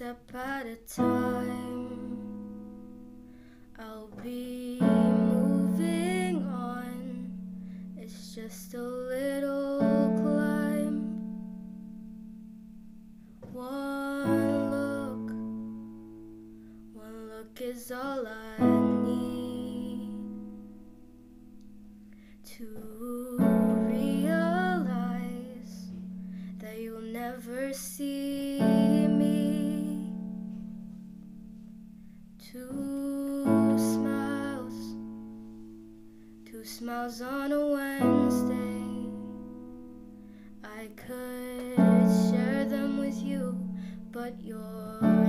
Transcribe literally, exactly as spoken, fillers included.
step at a time. I'll be moving on. It's just a little climb. One look, one look is all I need to realize that you'll never see me. Two smiles, two smiles on a Wednesday. I could share them with you, but you're